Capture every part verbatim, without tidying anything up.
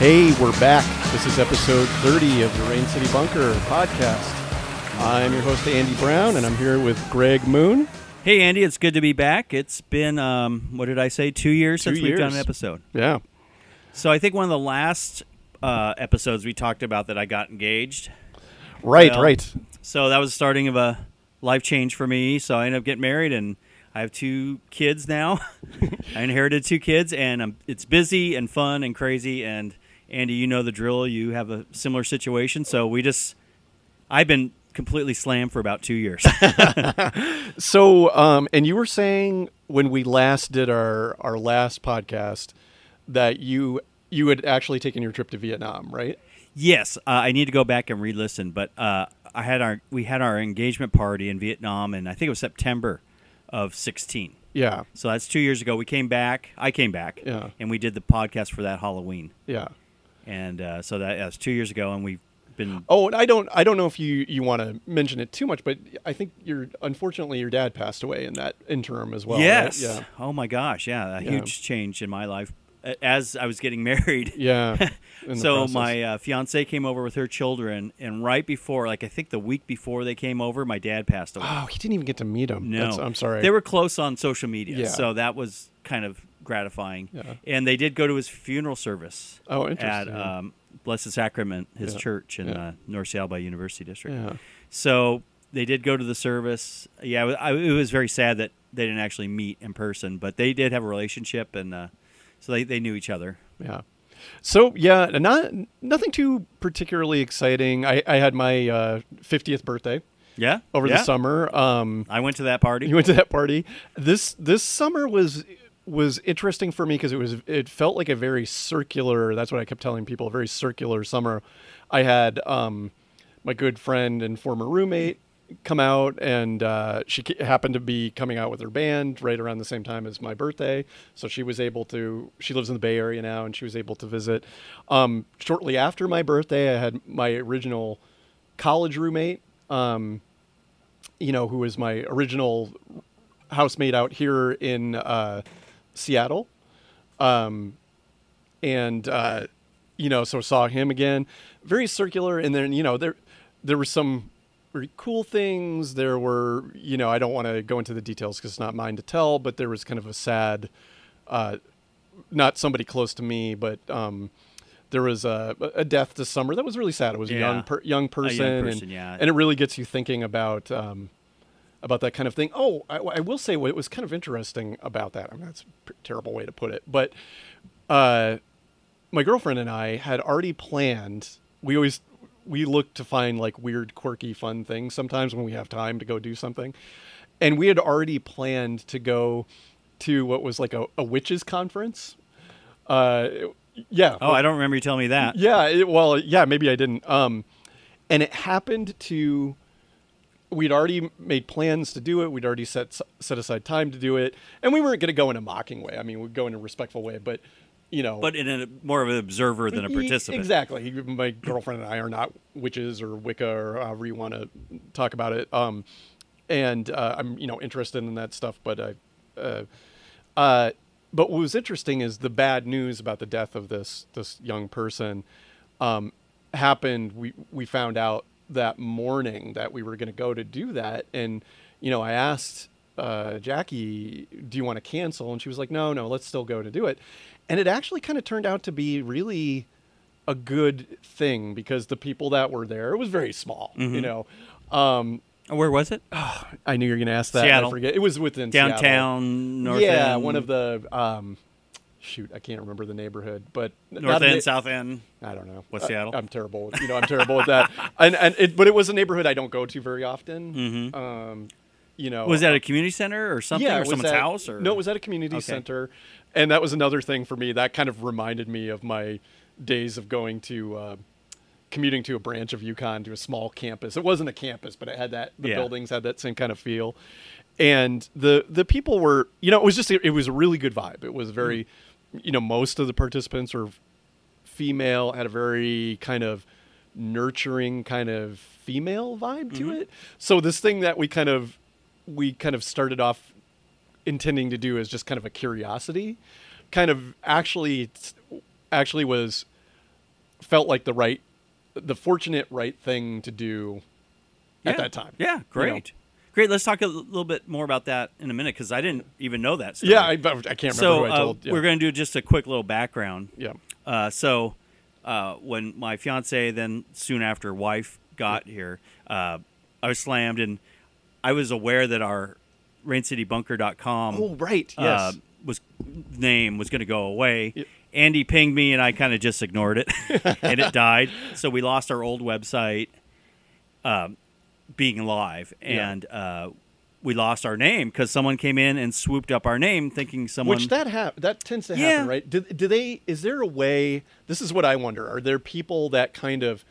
Hey, we're back. This is episode thirty of the Rain City Bunker podcast. I'm your host, Andy Brown, and I'm here with Greg Moon. Hey, Andy, it's good to be back. It's been, um, what did I say, two years two since years. We've done an episode. Yeah. So I think one of the last uh, episodes we talked about that I got engaged. Right, well, right. So that was the starting of a life change for me. So I ended up getting married, and I have two kids now. I inherited two kids, and I'm, it's busy and fun and crazy, and Andy, you know the drill. You have a similar situation. So we just, I've been completely slammed for about two years. So, um, and you were saying when we last did our, our last podcast that you, you had actually taken your trip to Vietnam, right? Yes. Uh, I need to go back and re-listen, but uh, I had our, we had our engagement party in Vietnam, and I think it was September of sixteen. Yeah. So that's two years ago. We came back. I came back. Yeah. And we did the podcast for that Halloween. Yeah. And uh, so that, that was two years ago, and we've been. Oh, and I don't, I don't know if you, you want to mention it too much, but I think your unfortunately your dad passed away in that interim as well. Yes. Right? Yeah. Oh my gosh, yeah, a yeah. huge change in my life as I was getting married. Yeah. So my uh, fiance came over with her children, and right before, like I think the week before they came over, my dad passed away. Oh, he didn't even get to meet him. No, That's, I'm sorry. They were close on social media, yeah. So that was kind of gratifying. Yeah. And they did go to his funeral service oh, at um, Blessed Sacrament, his yeah. church in yeah. uh, North Seattle by University District. Yeah. So they did go to the service. Yeah, I, I, it was very sad that they didn't actually meet in person, but they did have a relationship, and uh, so they, they knew each other. Yeah. So, yeah, not nothing too particularly exciting. I, I had my uh, fiftieth birthday. Yeah. Over yeah. the summer. Um, I went to that party. You went to that party. This this summer was... was interesting for me because it was it felt like a very circular, that's what I kept telling people, a very circular summer. I had um, my good friend and former roommate come out, and uh, she happened to be coming out with her band right around the same time as my birthday. So she was able to, she lives in the Bay Area now, and she was able to visit. Um, shortly after my birthday, I had my original college roommate, um, you know, who was my original housemate out here in uh, Seattle, um, and uh, you know, so saw him again. Very circular, and then you know there there were some very cool things. There were, you know, I don't want to go into the details because it's not mine to tell, but there was kind of a sad, uh, not somebody close to me, but um, there was a, a death this summer that was really sad. It was yeah. a young per, young person, a young person and, yeah. and it really gets you thinking about. Um, about that kind of thing. Oh, I, I will say what was kind of interesting about that. I mean, that's a terrible way to put it, but uh, my girlfriend and I had already planned. We always, we look to find like weird, quirky, fun things sometimes when we have time to go do something. And we had already planned to go to what was like a, a witches conference. Uh, yeah. Oh, well, I don't remember you telling me that. Yeah. It, well, yeah, maybe I didn't. Um, and it happened to, we'd already made plans to do it. We'd already set set aside time to do it. And we weren't going to go in a mocking way. I mean, we'd go in a respectful way, but, you know. But in a more of an observer than a participant. Exactly. My girlfriend and I are not witches or Wicca or however you want to talk about it. Um, and uh, I'm, you know, interested in that stuff. But, I, uh, uh, but what was interesting is the bad news about the death of this this young person um, happened. We, we found out that morning that we were going to go to do that. And, you know, I asked uh, Jackie, do you want to cancel? And she was like, no, no, let's still go to do it. And it actually kind of turned out to be really a good thing because the people that were there, it was very small, mm-hmm. you know. Um, Where was it? Oh, I knew you were going to ask that. Seattle. I forget. It was within Downtown, Seattle. North yeah, End. One of the, um, shoot, I can't remember the neighborhood, but North End, na- South End. I don't know. West Seattle. I, I'm terrible. You know, I'm terrible at that. And and it, but it was a neighborhood I don't go to very often. Mm-hmm. Um, you know, was that a community center or something, yeah, or someone's at, house? Or no, it was at a community okay. center, and that was another thing for me that kind of reminded me of my days of going to uh, commuting to a branch of UConn to a small campus. It wasn't a campus, but it had that. The yeah. buildings had that same kind of feel, and the the people were. You know, it was just a, it was a really good vibe. It was very. Mm-hmm. You know, most of the participants were female, had a very kind of nurturing kind of female vibe to mm-hmm. it. So this thing that we kind of we kind of started off intending to do as just kind of a curiosity kind of actually actually was felt like the right, the fortunate right thing to do yeah. at that time. Yeah, great. You know? Great. Let's talk a little bit more about that in a minute, because I didn't even know that story. Yeah, I, I can't remember so, who I told. Uh, yeah. We're going to do just a quick little background. Yeah. Uh, so uh, when my fiance, then soon after wife, got yeah. here, uh, I was slammed, and I was aware that our rain city bunker dot com oh, right. yes. uh, was name was going to go away. Yeah. Andy pinged me, and I kind of just ignored it, and it died. So we lost our old website um, being live, and yeah. uh, we lost our name because someone came in and swooped up our name, thinking someone which that ha- that tends to happen, yeah. right? Do, do they? Is there a way? This is what I wonder: are there people that kind of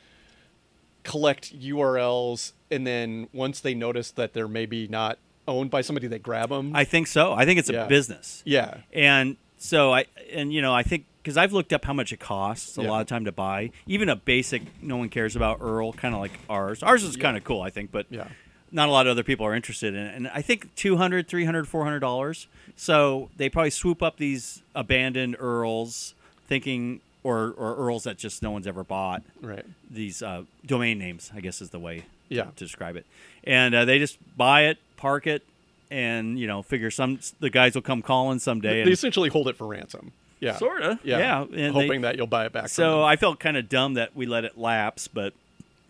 collect U R Ls, and then once they notice that they're maybe not owned by somebody, they grab them? I think so. I think it's yeah. a business. Yeah, and. So I and you know I think because I've looked up how much it costs a yeah. lot of time to buy even a basic no one cares about Earl kind of like ours ours is yeah. kind of cool I think but yeah. not a lot of other people are interested in it, and I think two hundred, three hundred, four hundred dollars so they probably swoop up these abandoned Earls thinking or or Earls that just no one's ever bought right these uh, domain names I guess is the way yeah. to, to describe it and uh, they just buy it park it. And, you know, figure some the guys will come calling someday. They, and they essentially hold it for ransom. Yeah. Sort of. Yeah. yeah. And hoping they, that you'll buy it back. So I felt kind of dumb that we let it lapse, but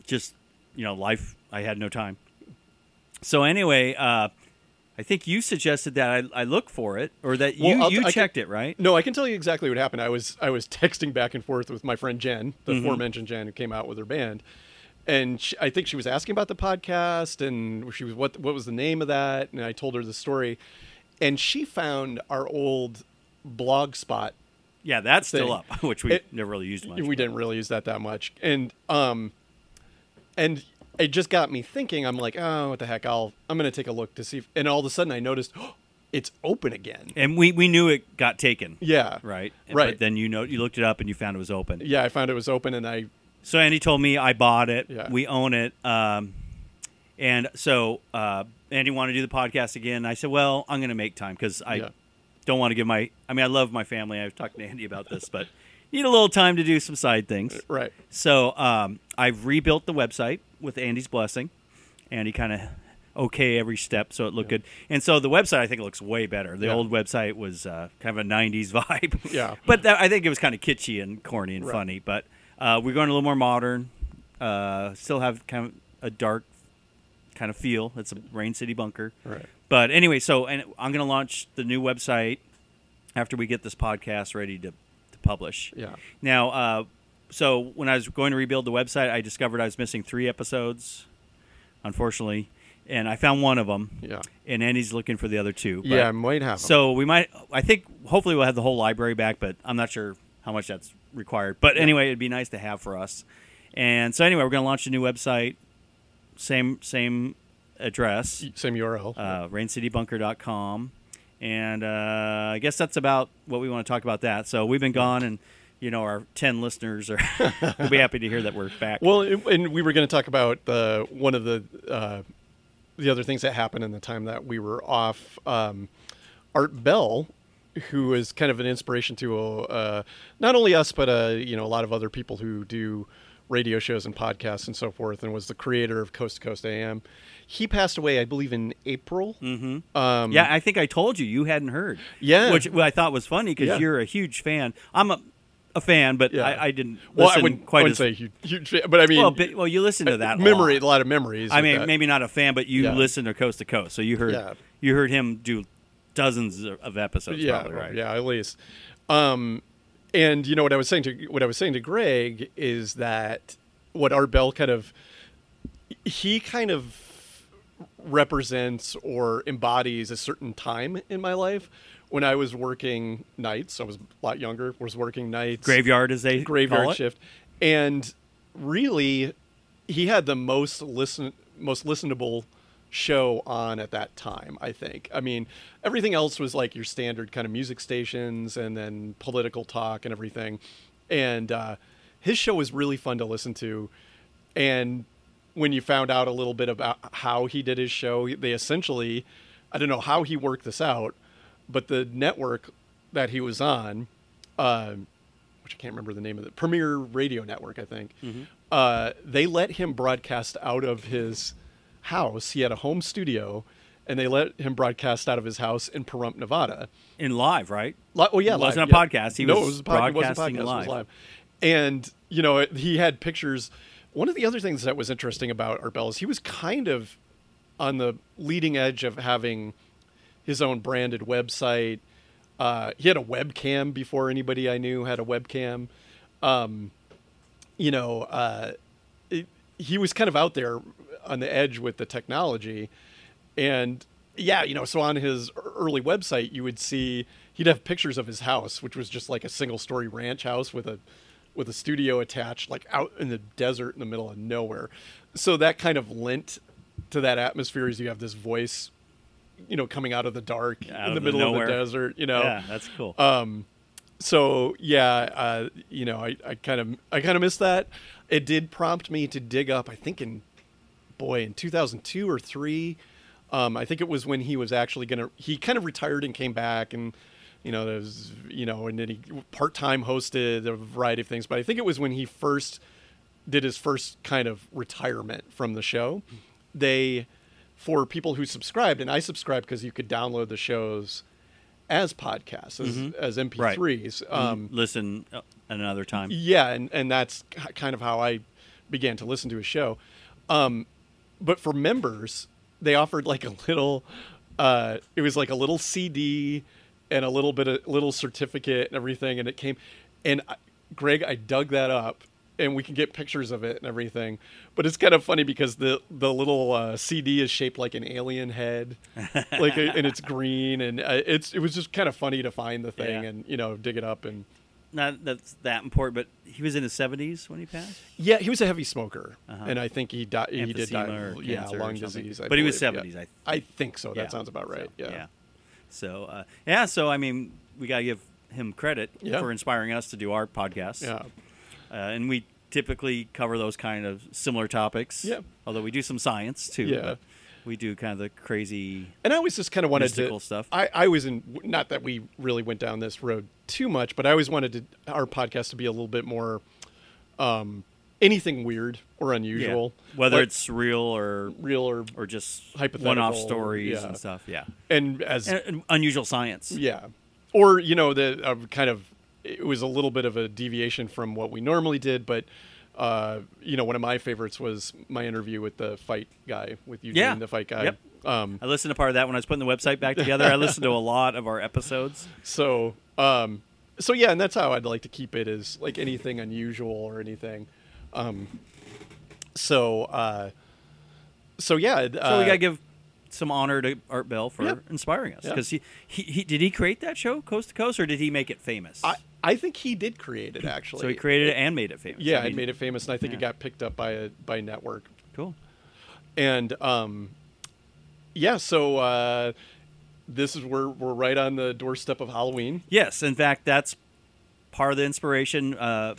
just, you know, life, I had no time. So anyway, uh, I think you suggested that I, I look for it or that you, well, you checked can, it, right? No, I can tell you exactly what happened. I was I was texting back and forth with my friend Jen, the mm-hmm. aforementioned Jen who came out with her band. And she, I think she was asking about the podcast, and she was what what was the name of that? And I told her the story, and she found our old blog spot. Yeah, that's thing. Still up, which we it, never really used much. We didn't really use that that much, and um, and it just got me thinking. I'm like, oh, what the heck? I'll I'm gonna take a look to see. If, and all of a sudden, I noticed oh, it's open again. And we, we knew it got taken. Yeah. Right. Right. But then you know you looked it up and you found it was open. Yeah, I found it was open, and I. So Andy told me I bought it. Yeah. We own it. Um, and so uh, Andy wanted to do the podcast again. I said, well, I'm going to make time because I yeah. don't want to give my – I mean, I love my family. I've talked to Andy about this, but need a little time to do some side things. Right. So um, I've rebuilt the website with Andy's blessing. Andy kind of okay every step so it looked yeah. good. And so the website, I think, looks way better. The yeah. old website was uh, kind of a nineties vibe. Yeah. But that, I think it was kind of kitschy and corny and right. funny, but – Uh, we're going a little more modern, uh, still have kind of a dark kind of feel. It's a Rain City Bunker. Right. But anyway, so and I'm going to launch the new website after we get this podcast ready to, to publish. Yeah. Now, uh, so when I was going to rebuild the website, I discovered I was missing three episodes, unfortunately. And I found one of them. Yeah. And Andy's looking for the other two. But, yeah, I might have them. So we might, I think, hopefully we'll have the whole library back, but I'm not sure how much that's required. But anyway, it'd be nice to have for us. And so anyway, we're going to launch a new website. Same same address. Same U R L. Uh, rain city bunker dot com. And uh, I guess that's about what we want to talk about that. So we've been gone, and you know our ten listeners are will be happy to hear that we're back. Well, and we were going to talk about the one of the uh, the other things that happened in the time that we were off. Um, Art Bell, who is kind of an inspiration to uh, not only us, but uh, you know a lot of other people who do radio shows and podcasts and so forth, and was the creator of Coast to Coast A M. He passed away, I believe, in April. Mm-hmm. Um, yeah, I think I told you. You hadn't heard. Yeah. Which I thought was funny because yeah. you're a huge fan. I'm a, a fan, but yeah. I, I didn't well, listen I wouldn't, quite I wouldn't as... say huge, huge fan, but I mean... Well, but, well you listen to that a memory, lot. A lot of memories. I mean, that. Maybe not a fan, but you yeah. listen to Coast to Coast, so you heard yeah. you heard him do... dozens of episodes, yeah, probably, right? Yeah, at least. Um, and you know what I was saying to what I was saying to Greg is that what Art Bell kind of he kind of represents or embodies a certain time in my life when I was working nights. I was a lot younger. Was working nights, graveyard as they graveyard call it. Shift, and really, he had the most listen most listenable show on at that time. I think I mean everything else was like your standard kind of music stations and then political talk and everything, and uh his show was really fun to listen to. And when you found out a little bit about how he did his show, they essentially I don't know how he worked this out, but the network that he was on, um uh, which I can't remember the name of the Premier Radio Network, I think. Mm-hmm. Uh, they let him broadcast out of his house. He had a home studio, and they let him broadcast out of his house in Pahrump, Nevada. In live, right? Li- oh, yeah. It wasn't live. a yeah. podcast. He no, was, it was a pod- broadcasting it wasn't a podcast. Live. It was live. And, you know, it, he had pictures. One of the other things that was interesting about Art Bell is he was kind of on the leading edge of having his own branded website. Uh, he had a webcam before anybody I knew had a webcam. Um, you know, uh, it, he was kind of out there on the edge with the technology. And yeah, you know, so on his early website, you would see he'd have pictures of his house, which was just like a single story ranch house with a, with a studio attached, like out in the desert in the middle of nowhere. So that kind of lent to that atmosphere as you have this voice, you know, coming out of the dark out in the middle nowhere. of the desert, you know. Yeah, that's cool. Um, so yeah, uh, you know, I, I kind of, I kind of missed that. It did prompt me to dig up, I think in, boy, in two thousand two or three, um, I think it was when he was actually going to, he kind of retired and came back and, you know, there's, you know, and then he part-time hosted a variety of things, but I think it was when he first did his first kind of retirement from the show. They, for people who subscribed, and I subscribed because you could download the shows as podcasts, as, mm-hmm. as M P threes. Right. Um, listen another time. Yeah, and, and that's kind of how I began to listen to a show. Um, but for members, they offered like a little, uh, it was like a little C D and a little bit of little certificate and everything, and it came. And I, Greg, I dug that up. And we can get pictures of it and everything, but it's kind of funny because the the little uh, C D is shaped like an alien head, like a, and it's green, and uh, it's it was just kind of funny to find the thing yeah. and you know dig it up and. Not that's that important, but he was in his seventies when he passed. Yeah, he was a heavy smoker, uh-huh. and I think he died. He did die, yeah, lung disease. I but believe. He was seventies. Yeah. I th- I think so. That yeah. sounds about right. So, yeah. yeah. So uh, yeah, so I mean, we gotta give him credit yeah. for inspiring us to do our podcast. Yeah. Uh, and we typically cover those kind of similar topics. Yeah. Although we do some science too. Yeah. But we do kind of the crazy. And I always just kind of wanted to. Stuff. I, I was in. Not that we really went down this road too much, but I always wanted to, our podcast to be a little bit more. Um, anything weird or unusual, yeah. whether like, it's real or real or or just hypothetical one-off stories yeah. and stuff. Yeah. And as and, and unusual science. Yeah. Or you know the uh, kind of. It was a little bit of a deviation from what we normally did, but, uh, you know, one of my favorites was my interview with the fight guy, with Eugene, yeah. the fight guy. Yep. Um, I listened to part of that when I was putting the website back together. I listened to a lot of our episodes. So, um, so yeah, and that's how I'd like to keep it is like anything unusual or anything. Um, so, uh, so yeah. Uh, so we got to give some honor to Art Bell for yeah. inspiring us. Because yeah. he, he, he, did he create that show, Coast to Coast, or did he make it famous? I, I think he did create it, actually. So he created it and made it famous. Yeah, I mean, and made it famous, and I think yeah. it got picked up by a by network. Cool. And, um, yeah, so uh, this is where we're right on the doorstep of Halloween. Yes, in fact, that's part of the inspiration. Uh,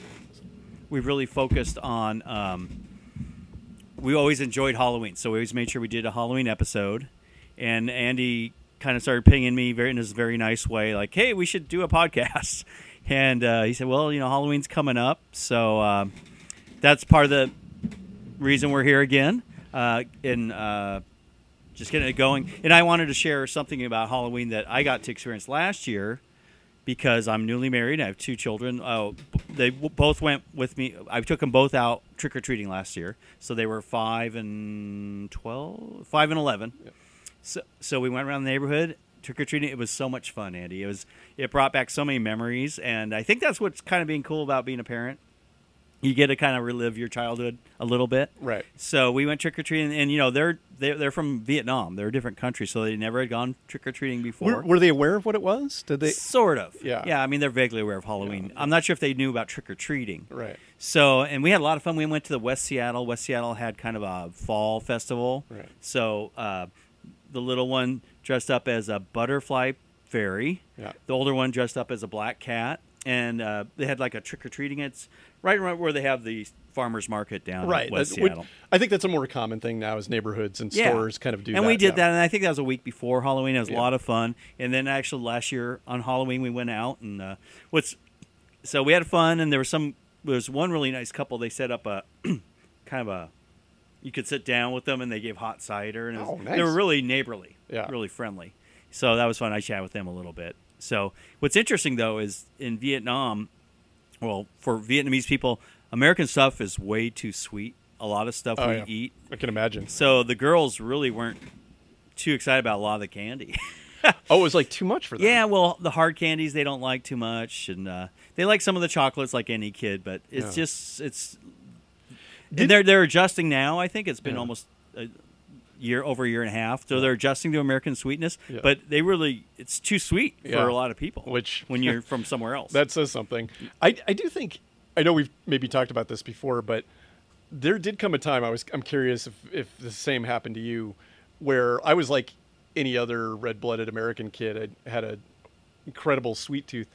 we really focused on... Um, we always enjoyed Halloween, so we always made sure we did a Halloween episode. And Andy kind of started pinging me very in this very nice way, like, hey, we should do a podcast. And uh, he said, well, you know, Halloween's coming up. So uh, that's part of the reason we're here again uh, in uh, just getting it going. And I wanted to share something about Halloween that I got to experience last year because I'm newly married and I have two children. Oh, they w- both went with me. I took them both out trick-or-treating last year. So they were five and twelve, five and eleven. Yep. So, so we went around the neighborhood. Trick-or-treating, it was so much fun, Andy. It was it brought back so many memories, and I think that's what's kind of being cool about being a parent. You get to kind of relive your childhood a little bit. Right. So we went trick-or-treating, and, you know, they're they're, they're from Vietnam. They're a different country, so they never had gone trick-or-treating before. Were, were they aware of what it was? Did they? Sort of. Yeah. Yeah, I mean, they're vaguely aware of Halloween. Yeah. I'm not sure if they knew about trick-or-treating. Right. So, and we had a lot of fun. We went to the West Seattle. West Seattle had kind of a fall festival. Right. So uh, the little one... dressed up as a butterfly fairy. Yeah. The older one dressed up as a black cat. And uh, they had like a trick-or-treating. It's right around where they have the farmer's market down right. in West that's, Seattle. Would, I think that's a more common thing now is neighborhoods and yeah. stores kind of do and that. And we did now. that. And I think that was a week before Halloween. It was yeah. a lot of fun. And then actually last year on Halloween we went out. And uh, what's so we had fun, and there was some. There was one really nice couple. They set up a kind of a. You could sit down with them, and they gave hot cider, and it was, oh, nice. They were really neighborly, yeah. really friendly. So that was fun. I chatted with them a little bit. So what's interesting though is in Vietnam, well, for Vietnamese people, American stuff is way too sweet. A lot of stuff oh, we yeah. eat. I can imagine. So the girls really weren't too excited about a lot of the candy. Oh, it was like too much for them. Yeah, well, the hard candies they don't like too much, and uh, they like some of the chocolates like any kid, but it's yeah. just it's. Did, and they're they're adjusting now. I think it's been yeah. almost a year over a year and a half, so yeah. they're adjusting to American sweetness. Yeah. But they really, it's too sweet yeah. for a lot of people. Which when you're from somewhere else, that says something. I I do think I know we've maybe talked about this before, but there did come a time I was I'm curious if if the same happened to you, where I was like any other red-blooded American kid. I had an incredible sweet tooth,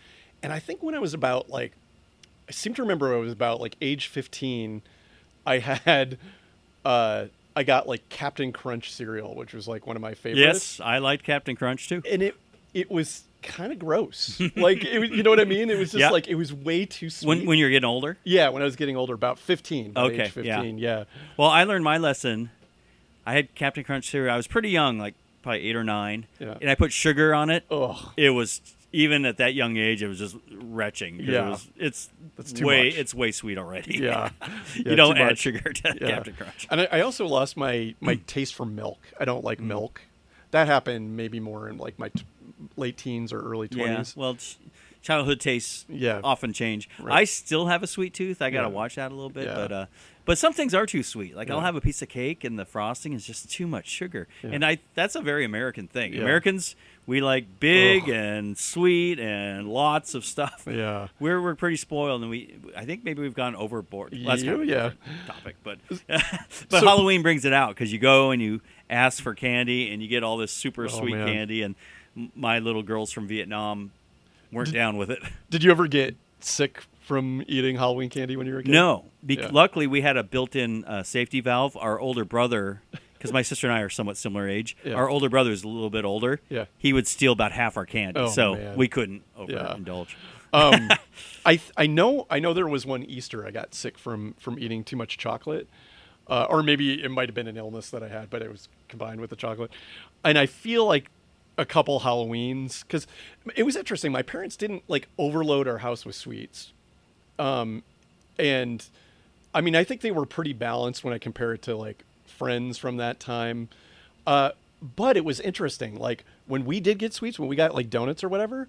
and I think when I was about like, I seem to remember I was about like age fifteen. I had, uh, I got like Captain Crunch cereal, which was like one of my favorites. Yes, I liked Captain Crunch too. And it, it was kind of gross. Like, it, you know what I mean? It was just yeah. like, it was way too sweet. When, when you're getting older? Yeah, when I was getting older, about fifteen. Okay, age fifteen, yeah. yeah. Well, I learned my lesson. I had Captain Crunch cereal. I was pretty young, like probably eight or nine. Yeah. And I put sugar on it. Ugh. It was, even at that young age, it was just retching. Yeah. It was, it's That's too way much. It's way sweet already. Yeah. you yeah, don't add much. Sugar to yeah. Captain Crunch. And I, I also lost my, my taste for milk. I don't like mm. milk. That happened maybe more in like my t- late teens or early twenties. Yeah. Well, ch- childhood tastes yeah. often change. Right. I still have a sweet tooth. I got to yeah. watch that a little bit. Yeah. But uh, but some things are too sweet. Like yeah. I'll have a piece of cake and the frosting is just too much sugar. Yeah. And I that's a very American thing. Yeah. Americans... We like big Ugh. and sweet and lots of stuff. Yeah, we're we're pretty spoiled, and we I think maybe we've gone overboard. Well, that's kind of yeah, topic, but but so, Halloween brings it out because you go and you ask for candy and you get all this super oh, sweet man. candy. And my little girls from Vietnam weren't did, down with it. Did you ever get sick from eating Halloween candy when you were a kid? No, be- yeah. luckily we had a built-in uh, safety valve. Our older brother. Because my sister and I are somewhat similar age. Yeah. Our older brother is a little bit older. Yeah. He would steal about half our candy, oh, so man. we couldn't overindulge. Yeah. um, I th- I know I know there was one Easter I got sick from from eating too much chocolate, uh, or maybe it might have been an illness that I had, but it was combined with the chocolate. And I feel like a couple Halloweens, because it was interesting. My parents didn't like overload our house with sweets, um, and I mean I think they were pretty balanced when I compare it to like. friends from that time, uh but it was interesting, like when we did get sweets, when we got like donuts or whatever,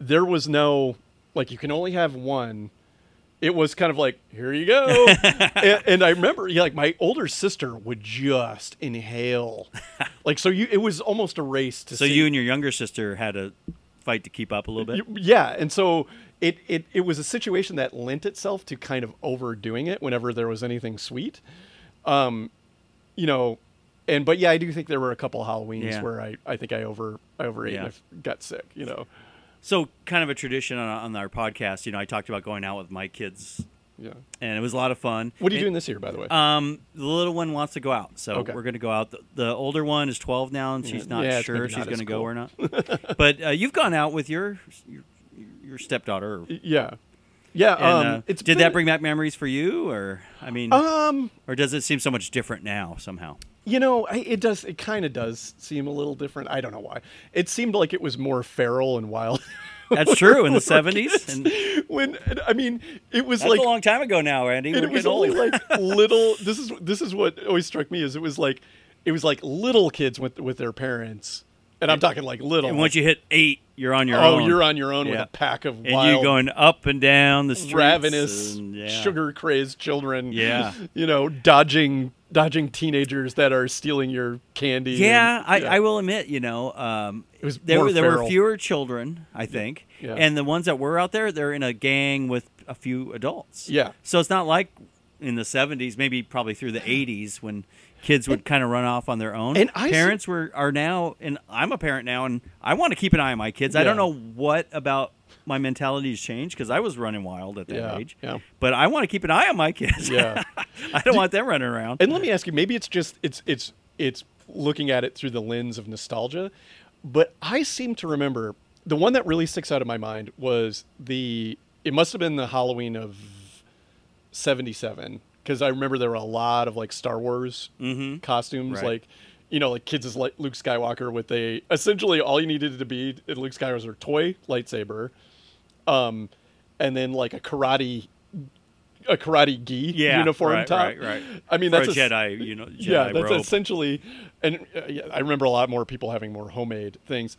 there was no like you can only have one. It was kind of like, here you go. and, and I remember yeah, like my older sister would just inhale, like so you it was almost a race to so see. You and your younger sister had a fight to keep up a little bit. Yeah, and so it it it was a situation that lent itself to kind of overdoing it whenever there was anything sweet. um You know, and but yeah, I do think there were a couple of Halloweens yeah. where I, I think I over I overate yeah. and I got sick. You know, so kind of a tradition on, on our podcast. You know, I talked about going out with my kids. Yeah, and it was a lot of fun. What are you and, doing this year, by the way? Um, the little one wants to go out, so okay. we're going to go out. The, the older one is twelve now, and she's yeah. not yeah, sure if she's going to cool. go or not. But uh, you've gone out with your your, your stepdaughter. Or, yeah. Yeah, and, um, uh, it's did been, that bring back memories for you, or I mean, um, or does it seem so much different now somehow? You know, I, it does. It kind of does seem a little different. I don't know why. It seemed like it was more feral and wild. That's true. In the seventies, and when and, I mean, it was that's like a long time ago now, Andy. And it was only old. like little. This is this is what always struck me is it was like it was like little kids with with their parents. And I'm talking like little. And once you hit eight, you're on your oh, own. Oh, you're on your own yeah. with a pack of and wild. And you're going up and down the streets. Ravenous, yeah. sugar-crazed children. Yeah. You know, dodging dodging teenagers that are stealing your candy. Yeah, and, I, yeah. I will admit, you know, um, it was there, were, there were fewer children, I think. Yeah. And the ones that were out there, they're in a gang with a few adults. Yeah. So it's not like in the seventies, maybe probably through the eighties when... Kids would kind of run off on their own. And I parents see, were are now, and I'm a parent now, and I want to keep an eye on my kids. Yeah. I don't know what about my mentality has changed because I was running wild at that yeah, age. Yeah. But I want to keep an eye on my kids. Yeah. I don't Do, want them running around. And let me ask you, maybe it's just it's it's it's looking at it through the lens of nostalgia, but I seem to remember the one that really sticks out in my mind was the it must have been the Halloween of seventy-seven, because I remember there were a lot of like Star Wars mm-hmm. costumes, right. like, you know, like kids as like Luke Skywalker with a, essentially all you needed to be at Luke Skywalker's toy lightsaber, um, and then like a karate a karate gi yeah, uniform right, top. Right, right. I mean, for that's a Jedi, you know. Jedi yeah, that's robe. essentially, and uh, yeah, I remember a lot more people having more homemade things.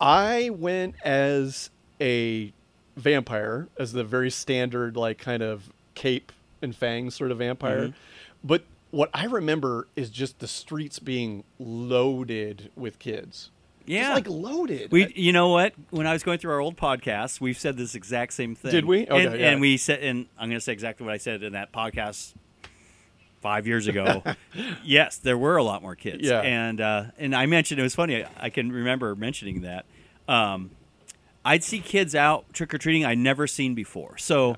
I went as a vampire, as the very standard like kind of cape and fangs sort of vampire, mm-hmm. but what I remember is just the streets being loaded with kids. Yeah, just like loaded. We, you know what? When I was going through our old podcasts, we've said this exact same thing. Did we? Okay, and, yeah. and we said, and I'm going to say exactly what I said in that podcast five years ago. Yes, there were a lot more kids. Yeah, and uh, and I mentioned, it was funny. I can remember mentioning that. Um, I'd see kids out trick or treating I'd never seen before. So yeah.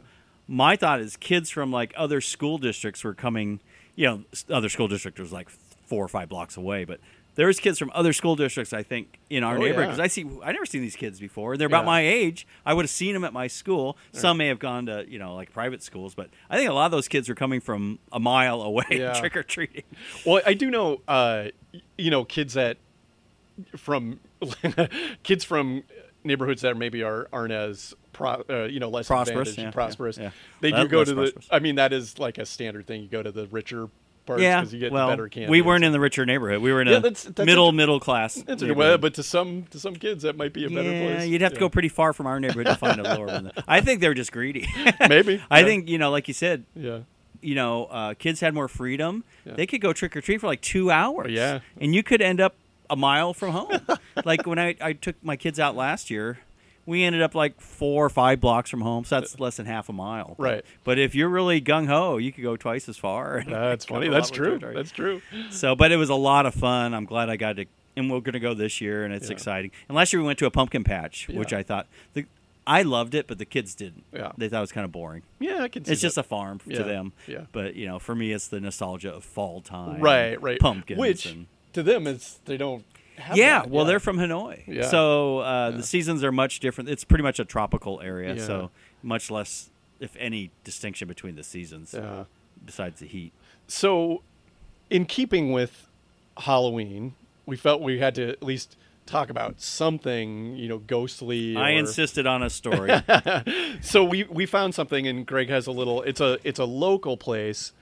my thought is, kids from like other school districts were coming. You know, other school district was like four or five blocks away, but there was kids from other school districts, I think, in our oh, neighborhood. Because yeah. I see, I never seen these kids before. They're yeah. about my age. I would have seen them at my school. Right. Some may have gone to, you know, like private schools, but I think a lot of those kids were coming from a mile away yeah. trick or treating. Well, I do know, uh, you know, kids that from kids from neighborhoods that maybe are aren't as Pro, uh, you know, less prosperous, yeah, prosperous. Yeah, yeah. They do that, go to prosperous. the. I mean, that is like a standard thing. You go to the richer parts because yeah, you get well, better candidates. We weren't in the richer neighborhood. We were in yeah, a that's, that's middle a, middle class. That's a, well, but to some to some kids, that might be a better yeah, place. You'd have yeah. to go pretty far from our neighborhood to find a lower one. I think they were just greedy. Maybe. I yeah. think you know, like you said. Yeah. You know, uh, kids had more freedom. Yeah. They could go trick or treat for like two hours. Yeah. And you could end up a mile from home. Like when I I took my kids out last year. We ended up like four or five blocks from home, so that's less than half a mile. Right. But if you're really gung-ho, you could go twice as far. That's funny. That's true. That's true. So, but it was a lot of fun. I'm glad I got to, and we're going to go this year, and it's yeah. exciting. And last year we went to a pumpkin patch, yeah. which I thought, the, I loved it, but the kids didn't. Yeah. They thought it was kind of boring. Yeah, I can see It's that. just a farm yeah. to them. Yeah. But, you know, for me, it's the nostalgia of fall time. Right, right. Pumpkins. Which, and, to them, it's they don't. Yeah, well, yeah. they're from Hanoi, yeah. so uh, yeah. the seasons are much different. It's pretty much a tropical area, yeah. so much less, if any, distinction between the seasons, yeah. uh, besides the heat. So, in keeping with Halloween, we felt we had to at least talk about something, you know, ghostly. Or... I insisted on a story. So we, we found something, and Greg has a little. It's a it's a local place.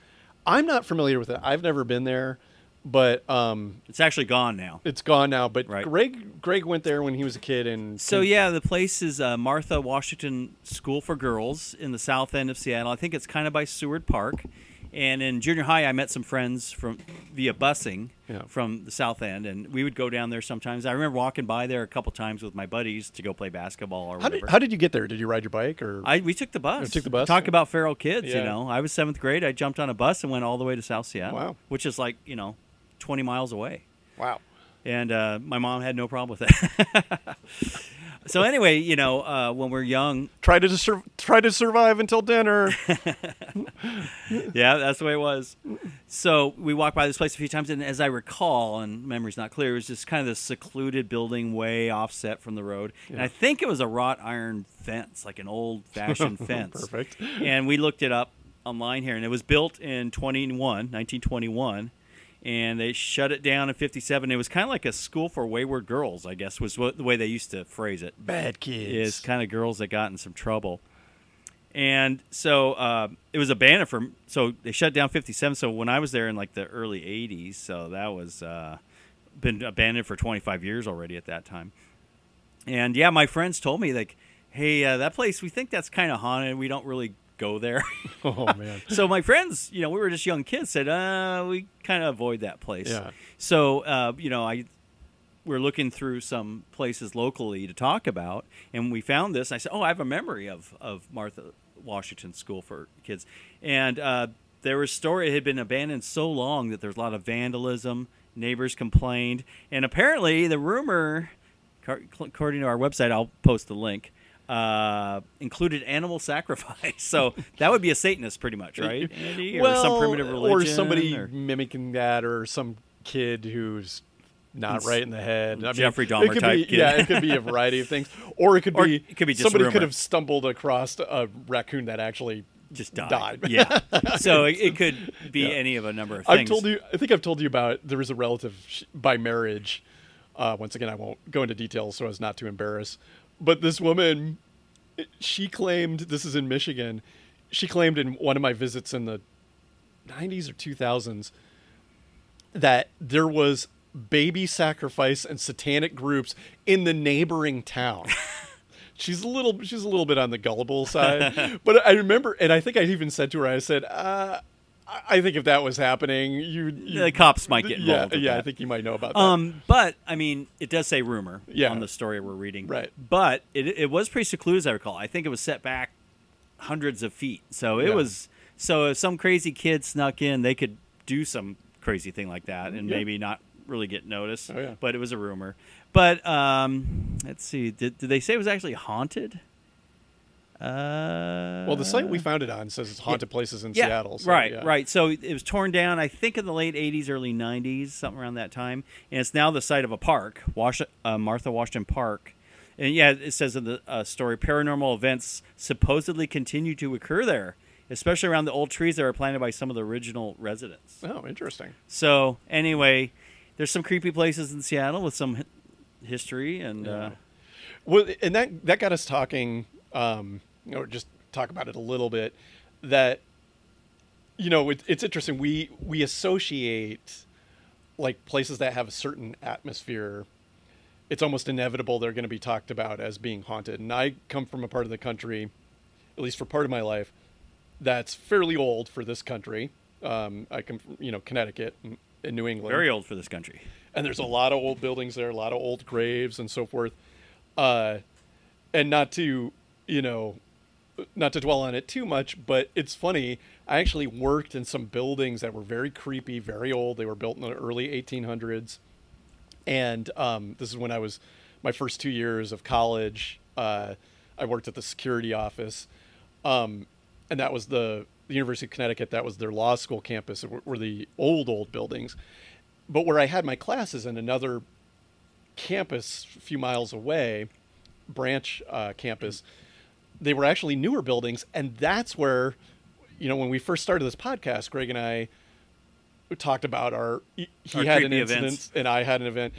I'm not familiar with it. I've never been there. But um, it's actually gone now. It's gone now. But right. Greg, Greg went there when he was a kid, and so yeah, the place is uh, Martha Washington School for Girls in the south end of Seattle. I think it's kind of by Seward Park. And in junior high, I met some friends from via busing yeah. from the south end, and we would go down there sometimes. I remember walking by there a couple times with my buddies to go play basketball or how whatever. Did, how did you get there? Did you ride your bike or? I we took the bus. Took the bus. Talk yeah. about feral kids, yeah. you know. I was seventh grade. I jumped on a bus and went all the way to South Seattle, wow. which is like you know. twenty miles away. Wow. And uh, my mom had no problem with that. So anyway, you know, uh, when we're young. Try to sur- try to survive until dinner. Yeah, that's the way it was. So we walked by this place a few times, and as I recall, and memory's not clear, it was just kind of this secluded building way offset from the road. Yeah. And I think it was a wrought iron fence, like an old-fashioned fence. Perfect. And we looked it up online here, and it was built in nineteen twenty-one. And they shut it down in fifty-seven. It was kind of like a school for wayward girls, I guess, was what, the way they used to phrase it. Bad kids. It's kind of girls that got in some trouble. And so uh, it was abandoned for – so they shut down fifty-seven. So when I was there in like the early eighties, so that was uh, been abandoned for twenty-five years already at that time. And, yeah, my friends told me, like, hey, uh, that place, we think that's kind of haunted. We don't really – go there. Oh man. So my friends, you know, we were just young kids, said uh we kind of avoid that place. Yeah. So uh you know, I we're looking through some places locally to talk about, and we found this. I said, oh, I have a memory of of Martha Washington School for Kids. And uh there was a story, it had been abandoned so long that there's a lot of vandalism, neighbors complained, and apparently the rumor, according to our website, I'll post the link, Uh, included animal sacrifice. So that would be a Satanist pretty much, right, Andy? Or well, some primitive religion. Or somebody or... mimicking that, or some kid who's not it's right in the head. I Jeffrey mean, Dahmer type. Be, kid. Yeah, it could be a variety of things, or it could or be it could be just somebody rumor. could have stumbled across a raccoon that actually just died. died. Yeah, so it, it could be yeah. any of a number of things. I've told you. I think I've told you about there was a relative she, by marriage. Uh, once again, I won't go into details so as not to embarrass. But this woman, she claimed this is in Michigan. She claimed in one of my visits in the nineties or two thousands that there was baby sacrifice and satanic groups in the neighboring town. she's a little, she's a little bit on the gullible side, but I remember, and I think I even said to her, I said, uh, I think if that was happening, you, you the cops might get involved. Yeah, yeah, that. I think you might know about that. Um, but I mean, it does say rumor yeah. on the story we're reading, right? But it, it was pretty secluded, as I recall. I think it was set back hundreds of feet, so it yeah. was. So if some crazy kid snuck in, they could do some crazy thing like that, and yeah. maybe not really get noticed. Oh, yeah. But it was a rumor. But um, let's see, did, did they say it was actually haunted? Uh, well, the site we found it on says it's haunted yeah, places in yeah, Seattle. So, right, yeah. right. So it was torn down, I think, in the late eighties, early nineties, something around that time. And it's now the site of a park, Wash, uh, Martha Washington Park. And, yeah, it says in the uh, story, paranormal events supposedly continue to occur there, especially around the old trees that were planted by some of the original residents. Oh, interesting. So, anyway, there's some creepy places in Seattle with some history. And, yeah. uh, well, and that, that got us talking... Um, or just talk about it a little bit, that, you know, it, it's interesting. We, we associate like places that have a certain atmosphere. It's almost inevitable they're going to be talked about as being haunted. And I come from a part of the country, at least for part of my life, that's fairly old for this country. Um, I come from, you know, Connecticut and, and New England. Very old for this country. And there's a lot of old buildings there, a lot of old graves and so forth. Uh, and not to... you know, not to dwell on it too much, but it's funny. I actually worked in some buildings that were very creepy, very old. They were built in the early eighteen hundreds. And um, this is when I was, my first two years of college, uh, I worked at the security office. Um, and that was the, the University of Connecticut. That was their law school campus, were, were the old, old buildings. But where I had my classes in another campus a few miles away, branch uh, campus, they were actually newer buildings. And that's where, you know, when we first started this podcast, Greg and I talked about our, he our had an incident events. and I had an event.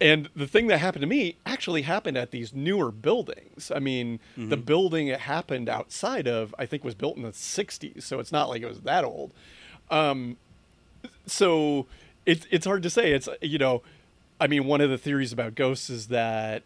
And the thing that happened to me actually happened at these newer buildings. I mean, mm-hmm. the building it happened outside of, I think was built in the sixties. So it's not like it was that old. Um, so it, it's hard to say. It's, you know, I mean, one of the theories about ghosts is that,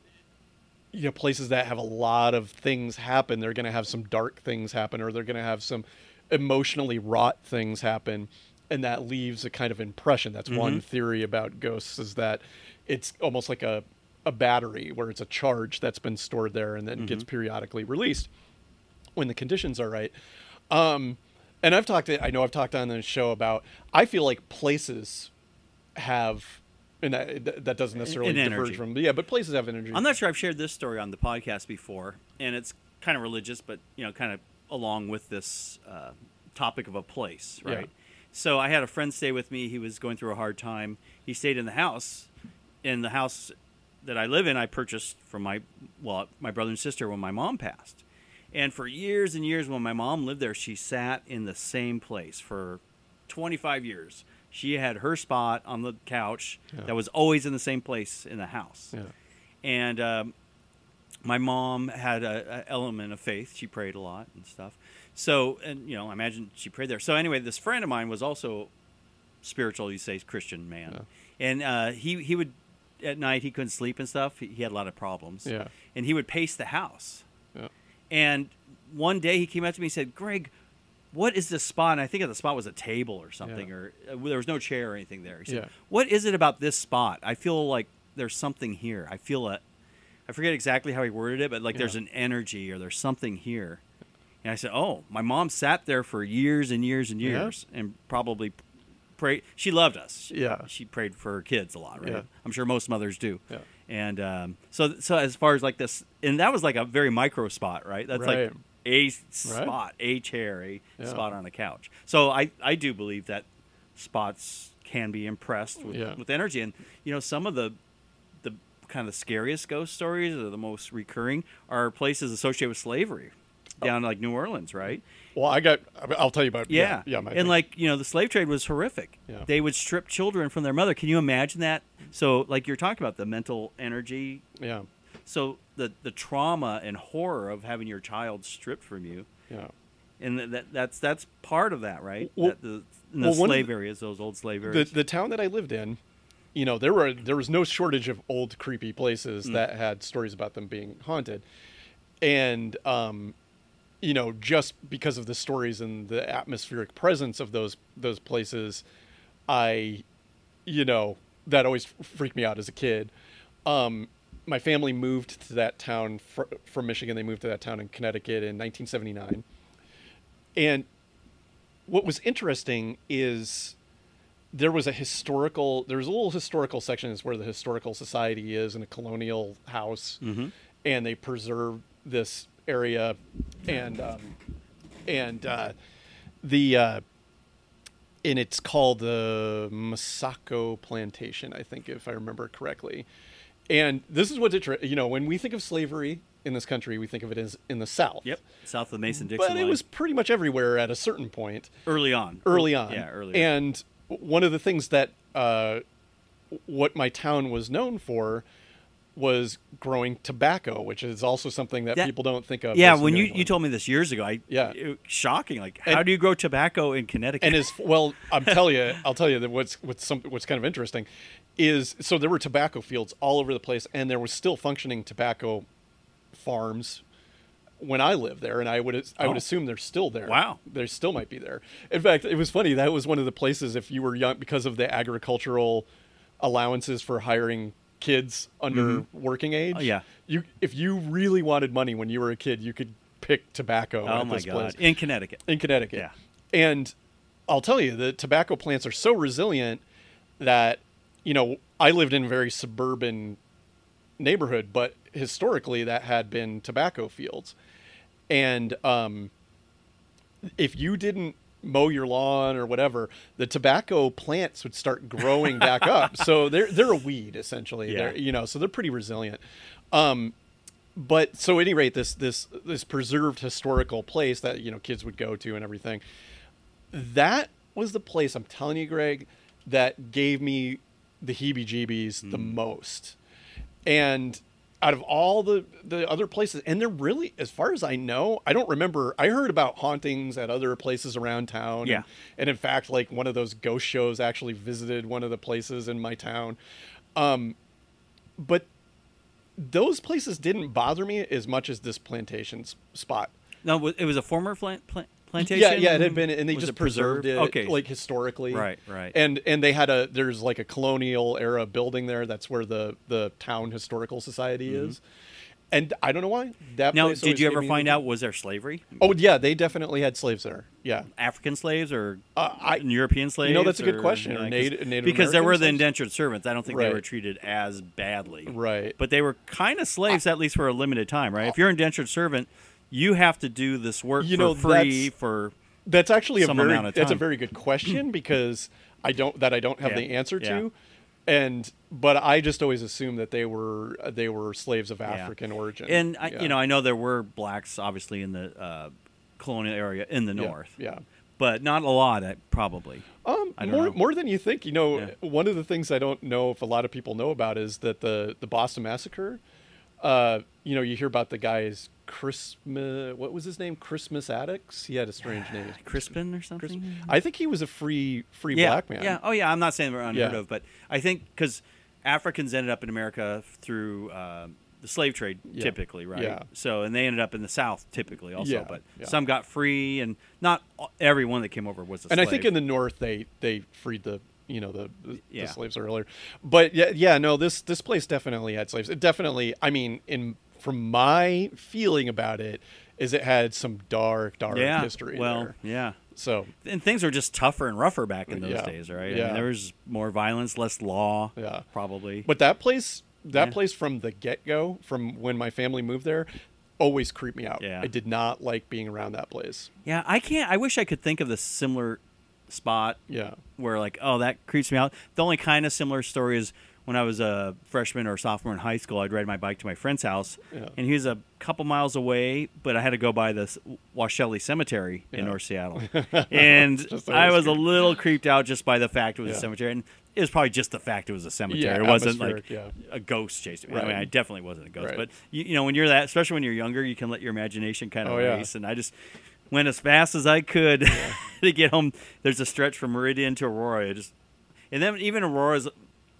you know, places that have a lot of things happen, they're going to have some dark things happen, or they're going to have some emotionally wrought things happen. And that leaves a kind of impression. That's mm-hmm. one theory about ghosts, is that it's almost like a, a battery where it's a charge that's been stored there and then mm-hmm. gets periodically released when the conditions are right. Um, and I've talked, to, I know I've talked on the show about, I feel like places have, and that, that doesn't necessarily diverge from, yeah, but places have energy. I'm not sure I've shared this story on the podcast before, and it's kind of religious, but, you know, kind of along with this uh, topic of a place, right? Yeah. So I had a friend stay with me. He was going through a hard time. He stayed in the house. In the house that I live in, I purchased from my, well, my brother and sister when my mom passed. And for years and years when my mom lived there, she sat in the same place for twenty-five years. She had her spot on the couch yeah. that was always in the same place in the house. Yeah. And um, my mom had an element of faith. She prayed a lot and stuff. So, and you know, I imagine she prayed there. So anyway, this friend of mine was also spiritual, you say, Christian man. Yeah. And uh, he, he would, at night, he couldn't sleep and stuff. He, he had a lot of problems. Yeah. And he would pace the house. Yeah. And one day he came up to me and said, Greg, what is this spot? And I think the spot was a table or something, yeah. or uh, there was no chair or anything there. He said, yeah. what is it about this spot? I feel like there's something here. I feel a, I forget exactly how he worded it, but like yeah. there's an energy or there's something here. And I said, oh, my mom sat there for years and years and years yeah. and probably prayed. She loved us. Yeah. She prayed for her kids a lot, right? Yeah. I'm sure most mothers do. Yeah. And um, so, so as far as like this, and that was like a very micro spot, right? That's right. like... a spot, right. a chair, a yeah. spot on a couch. So I, I do believe that spots can be impressed with, yeah. with energy. And, you know, some of the the kind of the scariest ghost stories or the most recurring are places associated with slavery down oh. like New Orleans, right? Well, I got, I'll tell you about Yeah. yeah, yeah my and thing. Like, you know, the slave trade was horrific. Yeah. They would strip children from their mother. Can you imagine that? So like you're talking about the mental energy. Yeah. So the, the trauma and horror of having your child stripped from you. Yeah. And that that's that's part of that, right? Well, that the in the well, slave the, areas, those old slave areas. The, the town that I lived in, you know, there were there was no shortage of old creepy places mm. that had stories about them being haunted. And, um, you know, just because of the stories and the atmospheric presence of those those places, I, you know, that always freaked me out as a kid. Um, my family moved to that town fr- from Michigan. They moved to that town in Connecticut in nineteen seventy-nine. And what was interesting is there was a historical, there's a little historical section is where the historical society is in a colonial house, mm-hmm. and they preserve this area, and um, and uh, the uh, and it's called the Masako Plantation, I think, if I remember correctly. And this is what's interesting, you know, when we think of slavery in this country, we think of it as in the South. Yep, south of the Mason-Dixon line. But it was pretty much everywhere at a certain point. Early on. Early on. Yeah, early on. And one of the things that, uh, what my town was known for was growing tobacco, which is also something that, that people don't think of. Yeah, when you, you told me this years ago, I yeah. it was shocking. Like, how and, do you grow tobacco in Connecticut? And as well, I'm tell you, I'll tell you that what's what's some, what's kind of interesting is so there were tobacco fields all over the place, and there was still functioning tobacco farms when I lived there, and I would I would oh. assume they're still there. Wow, they still might be there. In fact, it was funny, that was one of the places, if you were young, because of the agricultural allowances for hiring kids under mm-hmm. working age. Oh, yeah. You, if you really wanted money when you were a kid, you could pick tobacco. Oh, at my this God. Place. In Connecticut. In Connecticut. Yeah. And I'll tell you, the tobacco plants are so resilient that, you know, I lived in a very suburban neighborhood, but historically that had been tobacco fields. And um, if you didn't mow your lawn or whatever, the tobacco plants would start growing back up. So they're they're a weed essentially. Yeah. They're, you know, so they're pretty resilient. Um, but so at any rate, this this this preserved historical place that, you know, kids would go to and everything. That was the place, I'm telling you, Greg, that gave me the heebie-jeebies mm. the most. And out of all the, the other places, and they're really, as far as I know, I don't remember. I heard about hauntings at other places around town. Yeah. And, and in fact, like one of those ghost shows actually visited one of the places in my town. Um, but those places didn't bother me as much as this plantation spot. No, it was a former plant, plant plantation? Yeah, yeah, it had been, and they was just preserved, preserved it, okay. like historically. Right, right. And and they had a, there's like a colonial era building there. That's where the, the town historical society mm-hmm. is. And I don't know why. That now, did you ever find anything. out, was there slavery? Oh, yeah, they definitely had slaves there. Yeah. African slaves or uh, I, European slaves? You know, that's a good or, question. Or Native, Native American Because there were slaves? The indentured servants. I don't think right. they were treated as badly. Right. But they were kind of slaves, I, at least for a limited time, right? Uh, if you're an indentured servant, you have to do this work you know, for free that's, for that's actually some a very amount of time. That's a very good question because I don't that I don't have yeah. the answer yeah. to, and but I just always assumed that they were they were slaves of African yeah. origin. And I, yeah. you know, I know there were blacks obviously in the uh, colonial area in the north, yeah, yeah. but not a lot probably. Um, more know. more than you think. You know, yeah. one of the things I don't know if a lot of people know about is that the the Boston Massacre. Uh, you know, you hear about the guys. Christmas, what was his name? Crispin Attucks. He had a strange name. Crispin or something. Crispin. I think he was a free, free yeah, black man. Yeah. Oh yeah. I'm not saying we're unheard yeah. of, but I think because Africans ended up in America through uh, the slave trade, yeah. typically, right? Yeah. So, and they ended up in the South, typically, also. Yeah. But yeah. some got free, and not everyone that came over was a slave. And I think in the North, they they freed the. You know, the, the, yeah. the slaves earlier, but yeah, yeah, no, this, this place definitely had slaves. It definitely, I mean, in, from my feeling about it is it had some dark, dark yeah. history. Well, there. yeah. So, and things were just tougher and rougher back in those yeah. days. Right. Yeah. I mean, there was more violence, less law. Yeah, probably. But that place, that yeah. place from the get go, from when my family moved there, always creeped me out. Yeah. I did not like being around that place. Yeah. I can't, I wish I could think of the similar spot. Yeah. Where like, oh, that creeps me out. The only kind of similar story is when I was a freshman or sophomore in high school, I'd ride my bike to my friend's house, yeah. and he was a couple miles away, but I had to go by this Washelli Cemetery yeah. in North Seattle. And I was a little creeped out just by the fact it was yeah. a cemetery. And it was probably just the fact it was a cemetery. Yeah, it wasn't like yeah. a ghost chasing me. Right. I mean, I definitely wasn't a ghost. Right. But, you, you know, when you're that, especially when you're younger, you can let your imagination kind of oh, race. Yeah. And I just went as fast as I could yeah. to get home. There's a stretch from Meridian to Aurora. I just, and then even Aurora's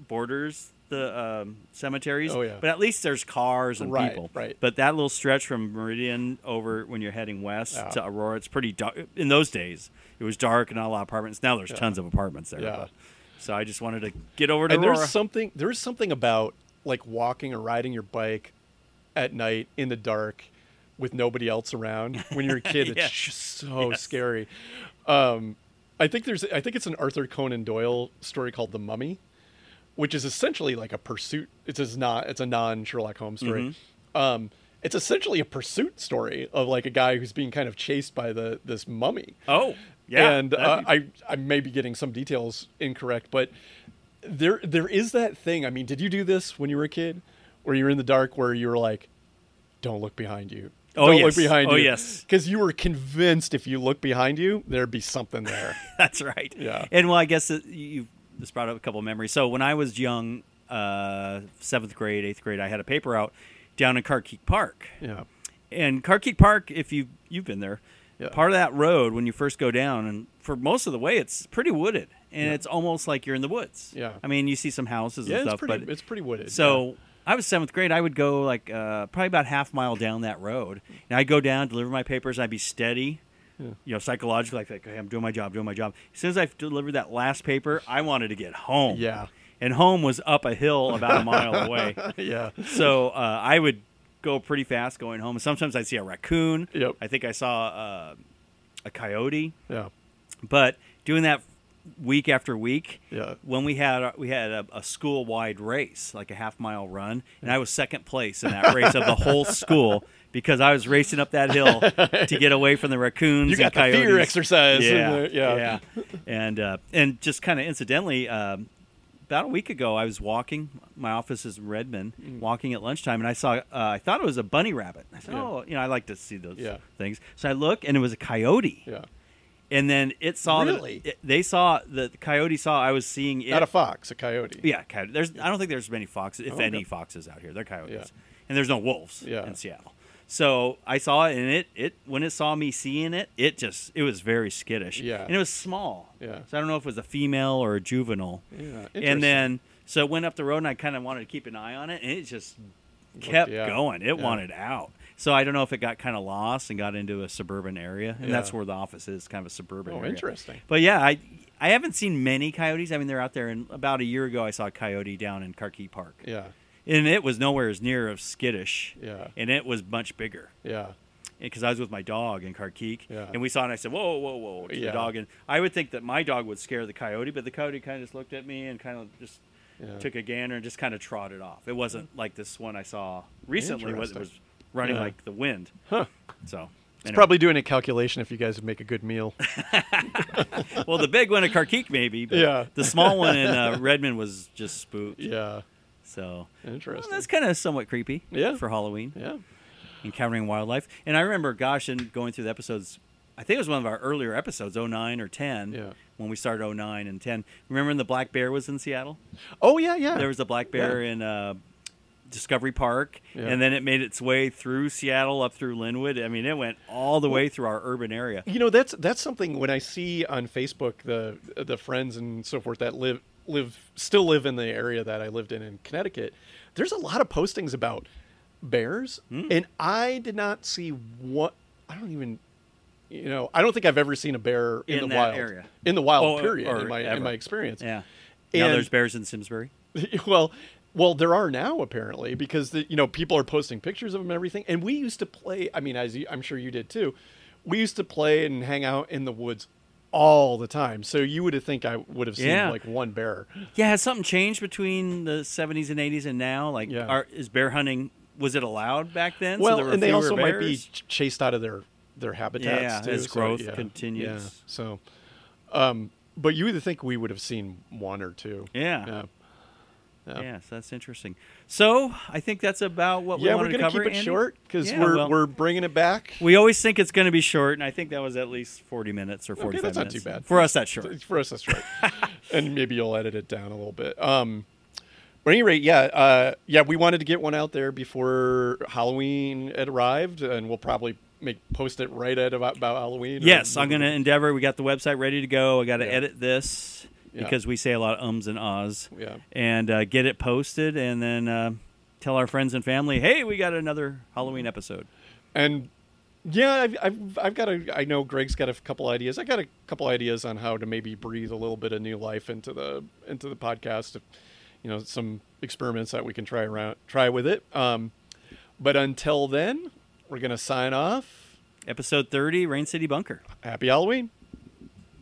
borders the um, cemeteries. Oh, yeah. But at least there's cars and right, people. Right. But that little stretch from Meridian over when you're heading west yeah. to Aurora, it's pretty dark. In those days, it was dark and not a lot of apartments. Now there's yeah. tons of apartments there. Yeah. But, so I just wanted to get over to and Aurora. There's something, there's something about like walking or riding your bike at night in the dark with nobody else around when you're a kid. Yes. It's just so yes. scary. Um, I think there's, I think it's an Arthur Conan Doyle story called The Mummy, which is essentially like a pursuit. It's a not, it's a non Sherlock Holmes story. Mm-hmm. Um, it's essentially a pursuit story of like a guy who's being kind of chased by the, this mummy. Oh, yeah, and uh, be... I, I may be getting some details incorrect, but there there is that thing. I mean, did you do this when you were a kid where you were in the dark where you were like, don't look behind you. Oh, don't yes. look behind oh, you. Oh, yes. Because you were convinced if you look behind you, there'd be something there. That's right. Yeah. And, well, I guess you just brought up a couple of memories. So when I was young, uh, seventh grade, eighth grade, I had a paper out down in Carkeek Park. Yeah. And Carkeek Park, if you've, you've been there, yeah. part of that road, when you first go down, and for most of the way, it's pretty wooded, and yeah. it's almost like you're in the woods. Yeah, I mean, you see some houses yeah, and stuff, it's pretty, but it's pretty wooded. So yeah. I was seventh grade. I would go like uh, probably about half mile down that road, and I'd go down, deliver my papers, and I'd be steady, yeah. you know, psychologically, like, okay, I'm doing my job, doing my job. As soon as I delivered that last paper, I wanted to get home. Yeah, and home was up a hill about a mile away. Yeah, so uh, I would go pretty fast going home. Sometimes I'd see a raccoon. Yep. I think I saw uh, a coyote. Yeah. But doing that week after week, yeah. when we had we had a, a school wide race, like a half mile run, and I was second place in that race of the whole school because I was racing up that hill to get away from the raccoons. You got and coyotes. The fear exercise. Yeah. In the, yeah. yeah. And uh, and just kind of incidentally. Um, About a week ago, I was walking. My office is in Redmond. Mm. Walking at lunchtime, and I saw. Uh, I thought it was a bunny rabbit. I said, yeah. "Oh, you know, I like to see those yeah. things." So I look, and it was a coyote. Yeah. And then it saw. Really? That it, they saw the coyote saw. I was seeing it. Not a fox, a coyote. Yeah, coyote. There's. I don't think there's many foxes, if oh, okay. any foxes out here. They're coyotes, yeah. and there's no wolves yeah. in Seattle. So I saw it, and it, it when it saw me seeing it, it just it was very skittish. Yeah. And it was small. Yeah. So I don't know if it was a female or a juvenile. Yeah. And then so it went up the road, and I kind of wanted to keep an eye on it, and it just kept yeah. going. It yeah. wanted out. So I don't know if it got kind of lost and got into a suburban area, and yeah. that's where the office is, kind of a suburban oh, area. Oh, interesting. But yeah, I I haven't seen many coyotes. I mean, they're out there. And about a year ago, I saw a coyote down in Carkeek Park. Yeah. And it was nowhere as near of skittish. Yeah. And it was much bigger. Yeah. Because I was with my dog in Carkeek. Yeah. And we saw it, and I said, whoa, whoa, whoa, to yeah. the dog. And I would think that my dog would scare the coyote, but the coyote kind of just looked at me and kind of just yeah. took a gander and just kind of trotted off. It wasn't yeah. like this one I saw recently where it was running yeah. like the wind. Huh. So. It's anyway. Probably doing a calculation if you guys would make a good meal. Well, the big one at Carkeek maybe, but yeah. the small one in uh, Redmond was just spooked. Yeah. So interesting. Well, that's kind of somewhat creepy yeah. for Halloween. Yeah. Encountering wildlife. And I remember, gosh, and going through the episodes, I think it was one of our earlier episodes, oh nine or ten, yeah. when we started oh nine and ten. Remember when the black bear was in Seattle? Oh, yeah, yeah. There was a black bear yeah. in uh, Discovery Park, yeah. and then it made its way through Seattle, up through Linwood. I mean, it went all the well, way through our urban area. You know, that's that's something when I see on Facebook the the friends and so forth that live live still live in the area that I lived in in Connecticut. There's a lot of postings about bears mm. and I did not see what I don't even you know I don't think I've ever seen a bear in, in the wild area. In the wild oh, period or in my ever. in my experience. Yeah. Now and, there's bears in Simsbury. Well, well there are now apparently because the, you know people are posting pictures of them and everything and we used to play I mean as you, I'm sure you did too. We used to play and hang out in the woods all the time. So you would have think I would have seen yeah. like one bear. Yeah. Has something changed between the seventies and eighties and now? Like yeah. are, is bear hunting, was it allowed back then? Well, so there and they also bears? Might be chased out of their, their habitats. Yeah. Too, as so, growth yeah. continues. Yeah. So, um, But you would think we would have seen one or two. Yeah. Yeah. Yeah. Yes, that's interesting. So I think that's about what we yeah, wanted to cover. Yeah, we're going to keep it Andy. short because yeah, we're well, we're bringing it back. We always think it's going to be short, and I think that was at least forty minutes or forty-five minutes. Okay, that's minutes. Not too bad for us. That's short. For us, that's short. And maybe you'll edit it down a little bit. Um, but at any rate, yeah, uh, yeah, we wanted to get one out there before Halloween had arrived, and we'll probably make post it right at about, about Halloween. Yes, I'm going to endeavor. We got the website ready to go. I got to yeah. edit this. Because yeah. we say a lot of ums and ahs, yeah. and uh, get it posted, and then uh, tell our friends and family, hey, we got another Halloween episode. And yeah, I've, I've, I've got a. I know Greg's got a couple ideas. I got a couple ideas on how to maybe breathe a little bit of new life into the into the podcast. You know, some experiments that we can try around, try with it. Um, but until then, we're gonna sign off. Episode thirty, Rain City Bunker. Happy Halloween.